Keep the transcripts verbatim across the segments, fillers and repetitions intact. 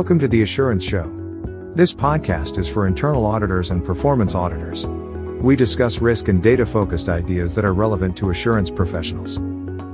Welcome to the Assurance Show. This podcast is for internal auditors and performance auditors. We discuss risk and data-focused ideas that are relevant to assurance professionals.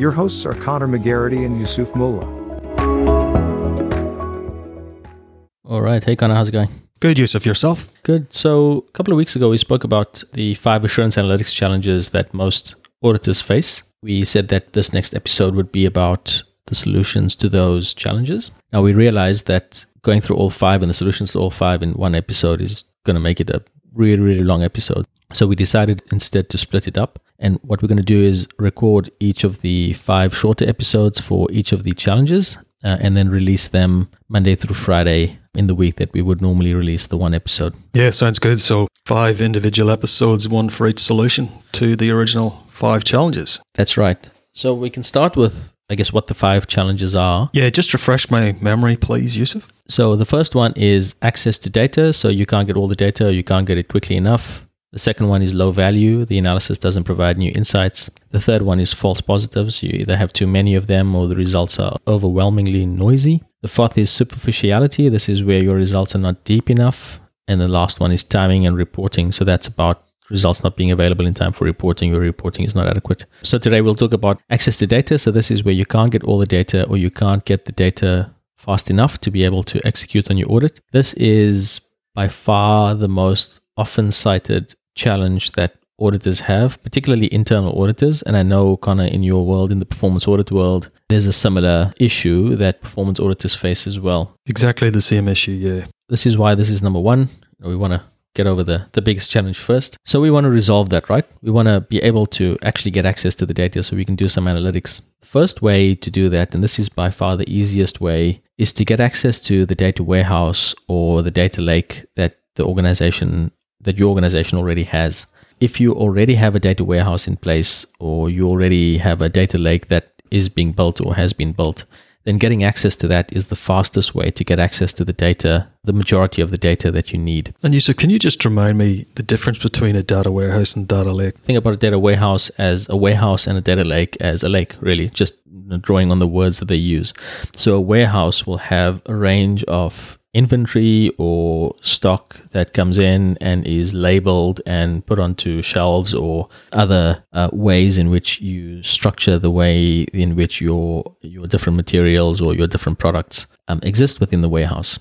Your hosts are Conor McGarrity and Yusuf Moolla. All right. Hey, Conor. How's it going? Good, Yusuf. Yourself? Good. So a couple of weeks ago, we spoke about the five assurance analytics challenges that most auditors face. We said that this next episode would be about the solutions to those challenges. Now, we realized that going through all five and the solutions to all five in one episode is going to make it a really, really long episode. So we decided instead to split it up. And what we're going to do is record each of the five shorter episodes for each of the challenges uh, and then release them Monday through Friday in the week that we would normally release the one episode. Yeah, sounds good. So five individual episodes, one for each solution to the original five challenges. That's right. So we can start with, I guess, what the five challenges are. Yeah, just refresh my memory, please, Yusuf. So the first one is access to data. So you can't get all the data, you can't get it quickly enough. The second one is low value. The analysis doesn't provide new insights. The third one is false positives. You either have too many of them or the results are overwhelmingly noisy. The fourth is superficiality. This is where your results are not deep enough. And the last one is timing and reporting. So that's about results not being available in time for reporting. Your reporting is not adequate. So today we'll talk about access to data. So this is where you can't get all the data or you can't get the data fast enough to be able to execute on your audit. This is by far the most often cited challenge that auditors have, particularly internal auditors. And I know, Conor, in your world, in the performance audit world, there's a similar issue that performance auditors face as well. Exactly the same issue, yeah. This is why this is number one. We want to get over the, the biggest challenge first. So we want to resolve that, right? We want to be able to actually get access to the data so we can do some analytics. First way to do that, and this is by far the easiest way, is to get access to the data warehouse or the data lake that the organization that your organization already has. If you already have a data warehouse in place or you already have a data lake that is being built or has been built, then getting access to that is the fastest way to get access to the data, the majority of the data that you need. And Yusuf, can you just remind me the difference between a data warehouse and data lake? Think about a data warehouse as a warehouse and a data lake as a lake, really, just drawing on the words that they use. So a warehouse will have a range of inventory or stock that comes in and is labeled and put onto shelves or other uh, ways in which you structure the way in which your your different materials or your different products um, exist within the warehouse.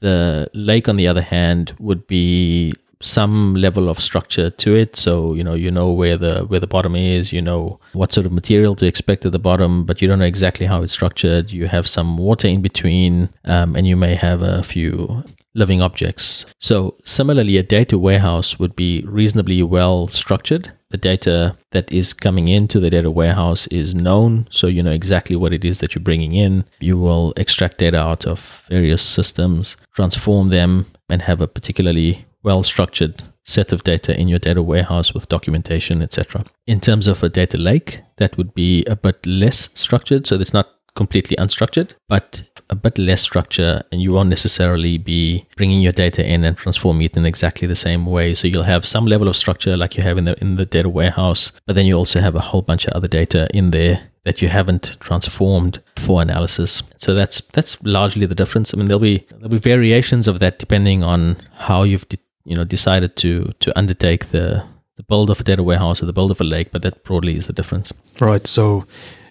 The lake, on the other hand, would be some level of structure to it. So, you know, you know where the where the bottom is, you know what sort of material to expect at the bottom, but you don't know exactly how it's structured. You have some water in between, um, and you may have a few living objects. So similarly, a data warehouse would be reasonably well structured. The data that is coming into the data warehouse is known, so you know exactly what it is that you're bringing in. You will extract data out of various systems, transform them, and have a particularly well-structured set of data in your data warehouse with documentation, et cetera. In terms of a data lake, that would be a bit less structured. So it's not completely unstructured, but a bit less structure, and you won't necessarily be bringing your data in and transforming it in exactly the same way. So you'll have some level of structure like you have in the in the data warehouse, but then you also have a whole bunch of other data in there that you haven't transformed for analysis. So that's that's largely the difference. I mean, there'll be there'll be variations of that depending on how you've de- you know decided to to undertake the the build of a data warehouse or the build of a lake, but that broadly is the difference. Right. So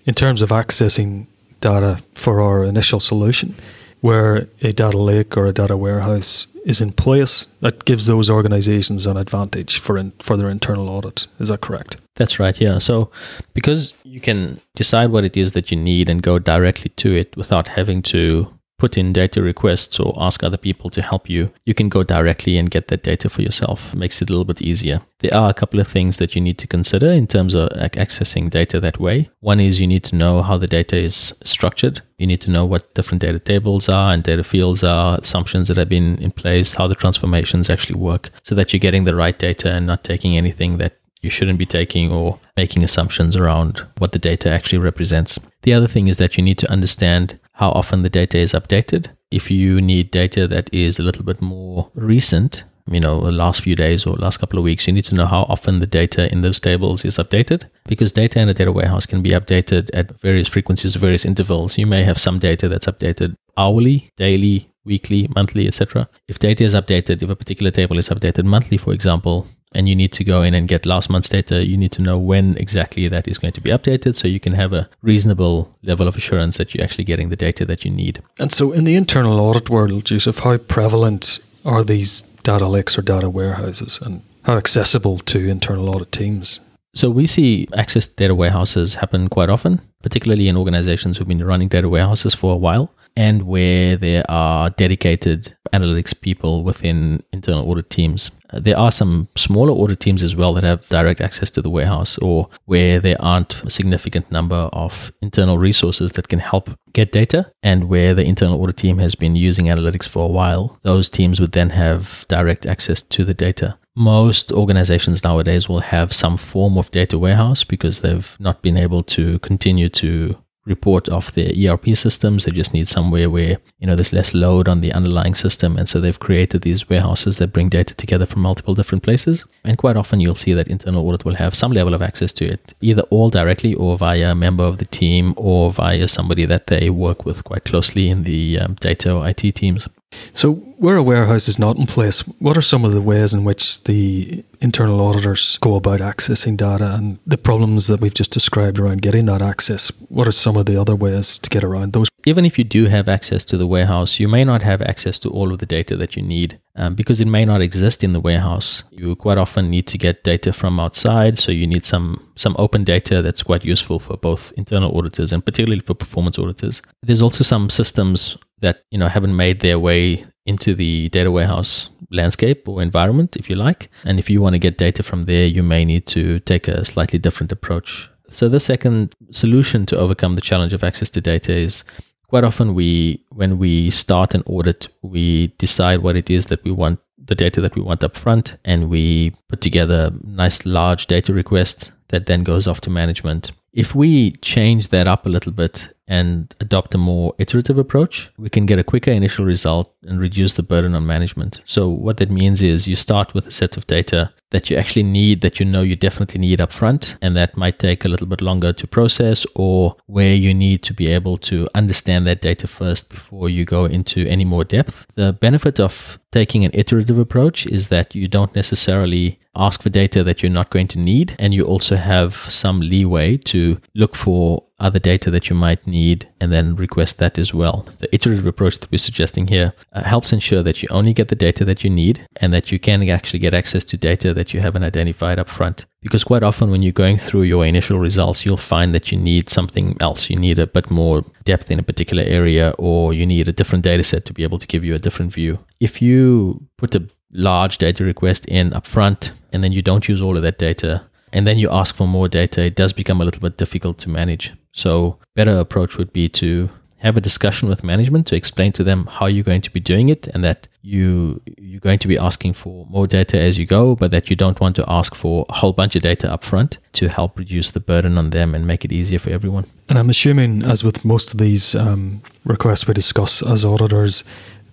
in terms of accessing data for our initial solution, where a data lake or a data warehouse is in place, that gives those organizations an advantage for in, for their internal audit. Is that correct? That's right, yeah. So because you can decide what it is that you need and go directly to it without having to put in data requests or ask other people to help you, you can go directly and get that data for yourself. It makes it a little bit easier. There are a couple of things that you need to consider in terms of accessing data that way. One is you need to know how the data is structured. You need to know what different data tables are and data fields are, assumptions that have been in place, how the transformations actually work, so that you're getting the right data and not taking anything that you shouldn't be taking or making assumptions around what the data actually represents. The other thing is that you need to understand how often the data is updated. If you need data that is a little bit more recent, you know, the last few days or last couple of weeks, you need to know how often the data in those tables is updated, because data in a data warehouse can be updated at various frequencies, various intervals. You may have some data that's updated hourly, daily, weekly, monthly, et cetera. If data is updated, if a particular table is updated monthly, for example, and you need to go in and get last month's data, you need to know when exactly that is going to be updated so you can have a reasonable level of assurance that you're actually getting the data that you need. And so in the internal audit world, Yusuf, how prevalent are these data lakes or data warehouses and how accessible to internal audit teams? So we see access to data warehouses happen quite often, particularly in organizations who've been running data warehouses for a while and where there are dedicated analytics people within internal audit teams. There are some smaller audit teams as well that have direct access to the warehouse or where there aren't a significant number of internal resources that can help get data and where the internal audit team has been using analytics for a while. Those teams would then have direct access to the data. Most organizations nowadays will have some form of data warehouse because they've not been able to continue to report off their E R P systems. They just need somewhere where, you know, there's less load on the underlying system. And so they've created these warehouses that bring data together from multiple different places. And quite often you'll see that internal audit will have some level of access to it, either all directly or via a member of the team or via somebody that they work with quite closely in the um, data or I T teams. So where a warehouse is not in place, what are some of the ways in which the internal auditors go about accessing data and the problems that we've just described around getting that access? What are some of the other ways to get around those? Even if you do have access to the warehouse, you may not have access to all of the data that you need um, because it may not exist in the warehouse. You quite often need to get data from outside, so you need some, some open data that's quite useful for both internal auditors and particularly for performance auditors. There's also some systems that, you know, haven't made their way into the data warehouse landscape or environment, if you like. And if you want to get data from there, you may need to take a slightly different approach. So the second solution to overcome the challenge of access to data is quite often we, when we start an audit, we decide what it is that we want, the data that we want up front, and we put together a nice large data request that then goes off to management. If we change that up a little bit and adopt a more iterative approach, we can get a quicker initial result and reduce the burden on management. So what that means is you start with a set of data that you actually need, that you know you definitely need up front, and that might take a little bit longer to process, or where you need to be able to understand that data first before you go into any more depth. The benefit of taking an iterative approach is that you don't necessarily ask for data that you're not going to need, and you also have some leeway to look for other data that you might need and then request that as well. The iterative approach that we're suggesting here uh, helps ensure that you only get the data that you need and that you can actually get access to data that you haven't identified up front. Because quite often when you're going through your initial results, you'll find that you need something else. You need a bit more depth in a particular area, or you need a different data set to be able to give you a different view. If you put a large data request in up front and then you don't use all of that data, and then you ask for more data, it does become a little bit difficult to manage. So better approach would be to have a discussion with management to explain to them how you're going to be doing it, and that you, you're going to be asking for more data as you go, but that you don't want to ask for a whole bunch of data up front, to help reduce the burden on them and make it easier for everyone. And I'm assuming, as with most of these um, requests we discuss as auditors,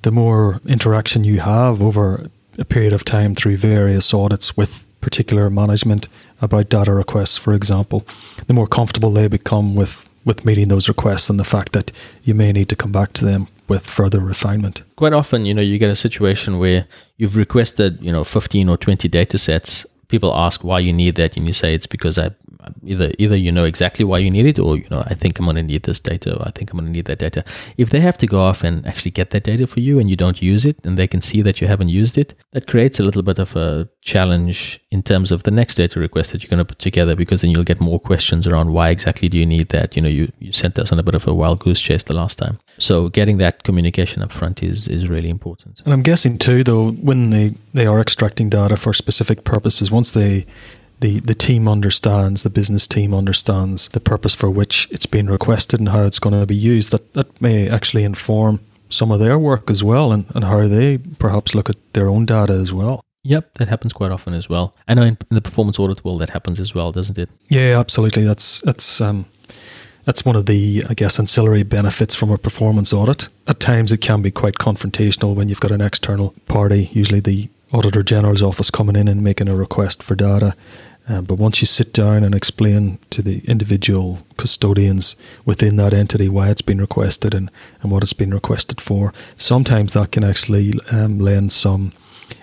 the more interaction you have over a period of time through various audits with particular management about data requests, for example, the more comfortable they become with, with meeting those requests and the fact that you may need to come back to them with further refinement. Quite often, you know, you get a situation where you've requested, you know, fifteen or twenty data sets. People ask why you need that, and you say it's because I either either you know exactly why you need it, or, you know, I think I'm going to need this data, or I think I'm going to need that data. If they have to go off and actually get that data for you and you don't use it, and they can see that you haven't used it, that creates a little bit of a challenge in terms of the next data request that you're going to put together, because then you'll get more questions around why exactly do you need that. You know, you, you sent us on a bit of a wild goose chase the last time. So getting that communication up front is, is really important. And I'm guessing too, though, when they, they are extracting data for specific purposes, once they The, the team understands, the business team understands the purpose for which it's been requested and how it's going to be used, that, that may actually inform some of their work as well, and, and how they perhaps look at their own data as well. Yep, that happens quite often as well. I know in, in the performance audit world that happens as well, doesn't it? Yeah, absolutely. That's that's um, that's one of the, I guess, ancillary benefits from a performance audit. At times it can be quite confrontational when you've got an external party, usually the Auditor General's office, coming in and making a request for data. Uh, but once you sit down and explain to the individual custodians within that entity why it's been requested and, and what it's been requested for, sometimes that can actually um, lend some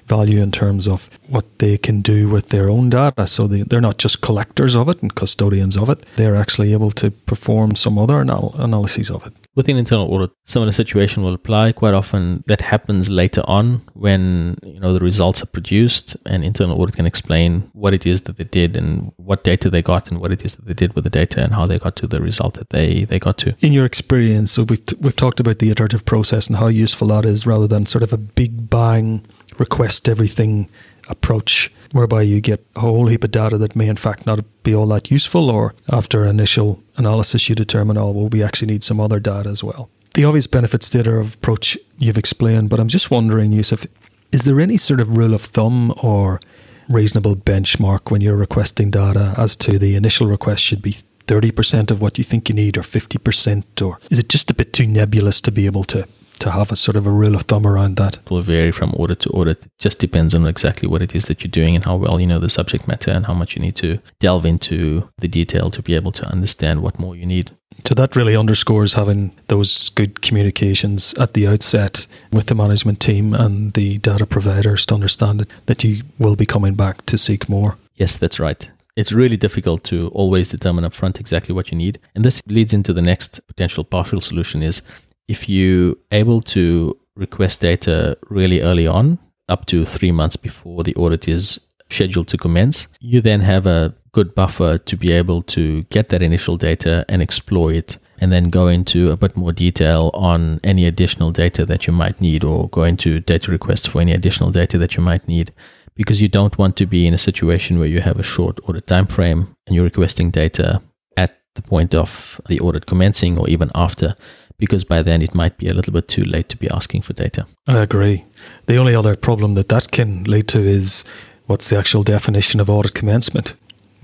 value in terms of what they can do with their own data. So they, they're not just collectors of it and custodians of it. They're actually able to perform some other anal- analyses of it. Within internal audit, similar situation will apply. Quite often that happens later on when, you know, the results are produced and internal audit can explain what it is that they did and what data they got and what it is that they did with the data and how they got to the result that they, they got to. In your experience, so we've, t- we've talked about the iterative process and how useful that is rather than sort of a big bang request everything approach whereby you get a whole heap of data that may in fact not be all that useful, or after initial analysis you determine, oh, well, we actually need some other data as well. The obvious benefits to the approach you've explained, but I'm just wondering, Yusuf, is there any sort of rule of thumb or reasonable benchmark when you're requesting data as to the initial request should be thirty percent of what you think you need or fifty percent, or is it just a bit too nebulous to be able to to have a sort of a rule of thumb around that? It will vary from audit to audit. It just depends on exactly what it is that you're doing and how well you know the subject matter and how much you need to delve into the detail to be able to understand what more you need. So that really underscores having those good communications at the outset with the management team and the data providers to understand it, that you will be coming back to seek more. Yes, that's right. It's really difficult to always determine upfront exactly what you need. And this leads into the next potential partial solution is, if you're able to request data really early on, up to three months before the audit is scheduled to commence, you then have a good buffer to be able to get that initial data and explore it, and then go into a bit more detail on any additional data that you might need, or go into data requests for any additional data that you might need, because you don't want to be in a situation where you have a short audit time frame and you're requesting data at the point of the audit commencing or even after, because by then it might be a little bit too late to be asking for data. I agree. The only other problem that that can lead to is what's the actual definition of audit commencement.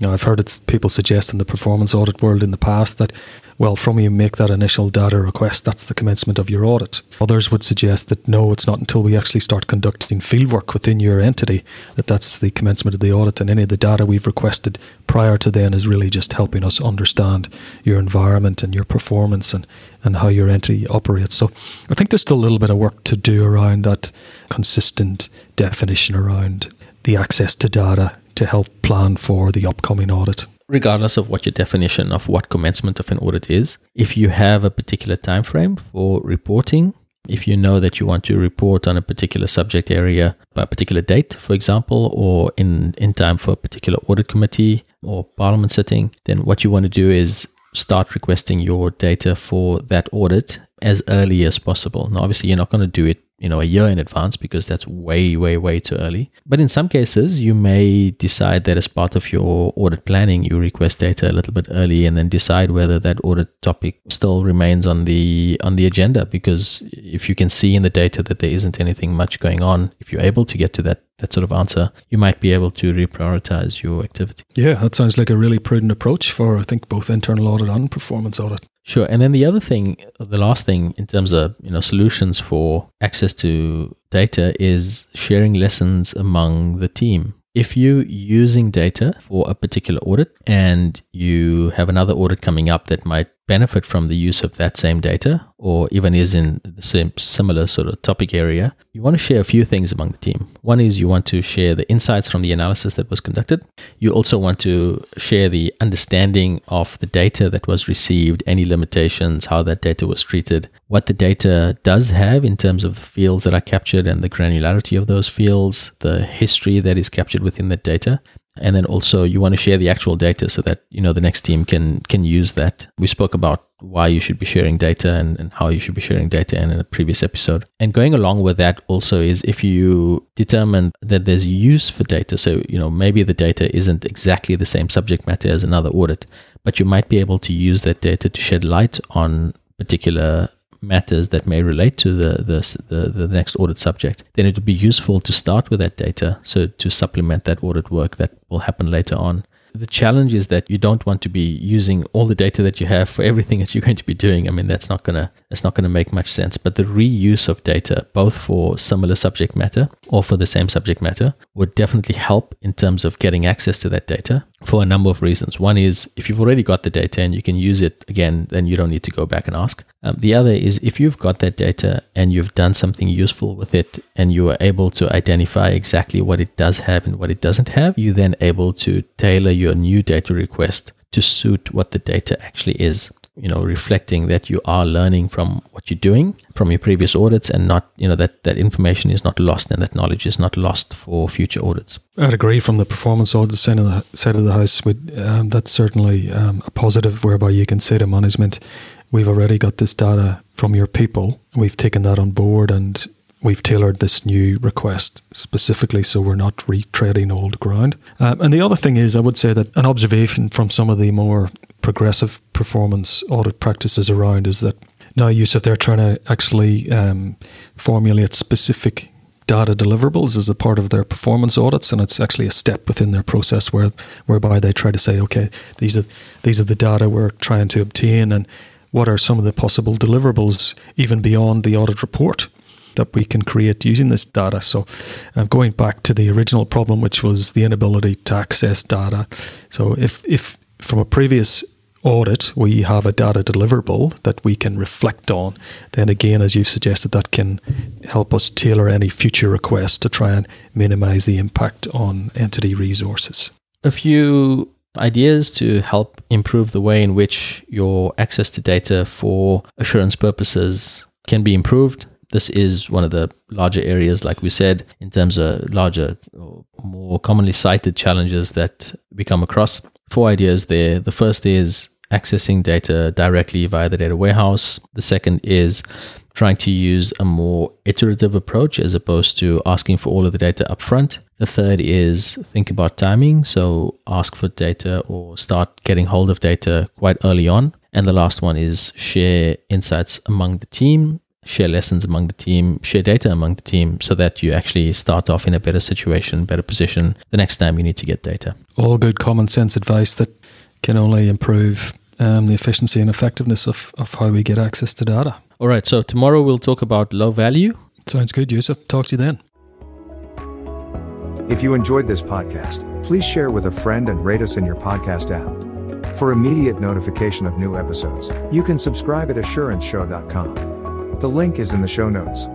Now, I've heard it's people suggest in the performance audit world in the past that, well, from you make that initial data request, that's the commencement of your audit. Others would suggest that no, it's not until we actually start conducting fieldwork within your entity that that's the commencement of the audit, and any of the data we've requested prior to then is really just helping us understand your environment and your performance and, and how your entity operates. So I think there's still a little bit of work to do around that consistent definition around the access to data to help plan for the upcoming audit. Regardless of what your definition of what commencement of an audit is, if you have a particular time frame for reporting, if you know that you want to report on a particular subject area by a particular date, for example, or in, in time for a particular audit committee or parliament sitting, then what you want to do is start requesting your data for that audit as early as possible. Now, obviously, you're not going to do it you know, a year in advance, because that's way, way, way too early. But in some cases, you may decide that as part of your audit planning, you request data a little bit early and then decide whether that audit topic still remains on the on the agenda. Because if you can see in the data that there isn't anything much going on, if you're able to get to that, that sort of answer, you might be able to reprioritize your activity. Yeah, that sounds like a really prudent approach for, I think, both internal audit and performance audit. Sure. And then the other thing, the last thing in terms of, you know, solutions for access to data is sharing lessons among the team. If you're using data for a particular audit and you have another audit coming up that might benefit from the use of that same data, or even is in the same similar sort of topic area, you want to share a few things among the team. One is you want to share the insights from the analysis that was conducted. You also want to share the understanding of the data that was received, any limitations, how that data was treated, what the data does have in terms of the fields that are captured and the granularity of those fields, the history that is captured within that data. And then also you want to share the actual data so that, you know, the next team can can use that. We spoke about why you should be sharing data and, and how you should be sharing data in a previous episode. And going along with that also is if you determine that there's use for data. So, you know, maybe the data isn't exactly the same subject matter as another audit, but you might be able to use that data to shed light on particular matters that may relate to the the, the the next audit subject, then it would be useful to start with that data, so to supplement that audit work that will happen later on. The challenge is that you don't want to be using all the data that you have for everything that you're going to be doing. I mean, that's not going to it's not going to make much sense. But the reuse of data, both for similar subject matter or for the same subject matter, would definitely help in terms of getting access to that data for a number of reasons. One is if you've already got the data and you can use it again, then you don't need to go back and ask. Um, the other is if you've got that data and you've done something useful with it and you are able to identify exactly what it does have and what it doesn't have, you're then able to tailor your new data request to suit what the data actually is, you know, reflecting that you are learning from what you're doing from your previous audits and not, you know, that, that information is not lost and that knowledge is not lost for future audits. I'd agree from the performance audit side of the, side of the house. With, um, that's certainly um, a positive whereby you can say to management, we've already got this data from your people. We've taken that on board and we've tailored this new request specifically so we're not retreading old ground. Um, and the other thing is, I would say that an observation from some of the more progressive performance audit practices around is that now, Yusuf, they're trying to actually um, formulate specific data deliverables as a part of their performance audits, and it's actually a step within their process where whereby they try to say, okay, these are these are the data we're trying to obtain, and what are some of the possible deliverables even beyond the audit report that we can create using this data. So um, going back to the original problem, which was the inability to access data. So if, if from a previous audit, we have a data deliverable that we can reflect on, then again, as you've suggested, that can help us tailor any future requests to try and minimize the impact on entity resources. A few ideas to help improve the way in which your access to data for assurance purposes can be improved. This is one of the larger areas, like we said, in terms of larger or more commonly cited challenges that we come across. Four ideas there. The first is accessing data directly via the data warehouse. The second is trying to use a more iterative approach as opposed to asking for all of the data upfront. The third is think about timing. So ask for data or start getting hold of data quite early on. And the last one is share insights among the team. Share lessons among the team, share data among the team, so that you actually start off in a better situation, better position the next time you need to get data. All good common sense advice that can only improve um, the efficiency and effectiveness of, of how we get access to data. All right, so tomorrow we'll talk about low value. Sounds good, Yusuf. Talk to you then. If you enjoyed this podcast, please share with a friend and rate us in your podcast app. For immediate notification of new episodes, you can subscribe at assurance show dot com. The link is in the show notes.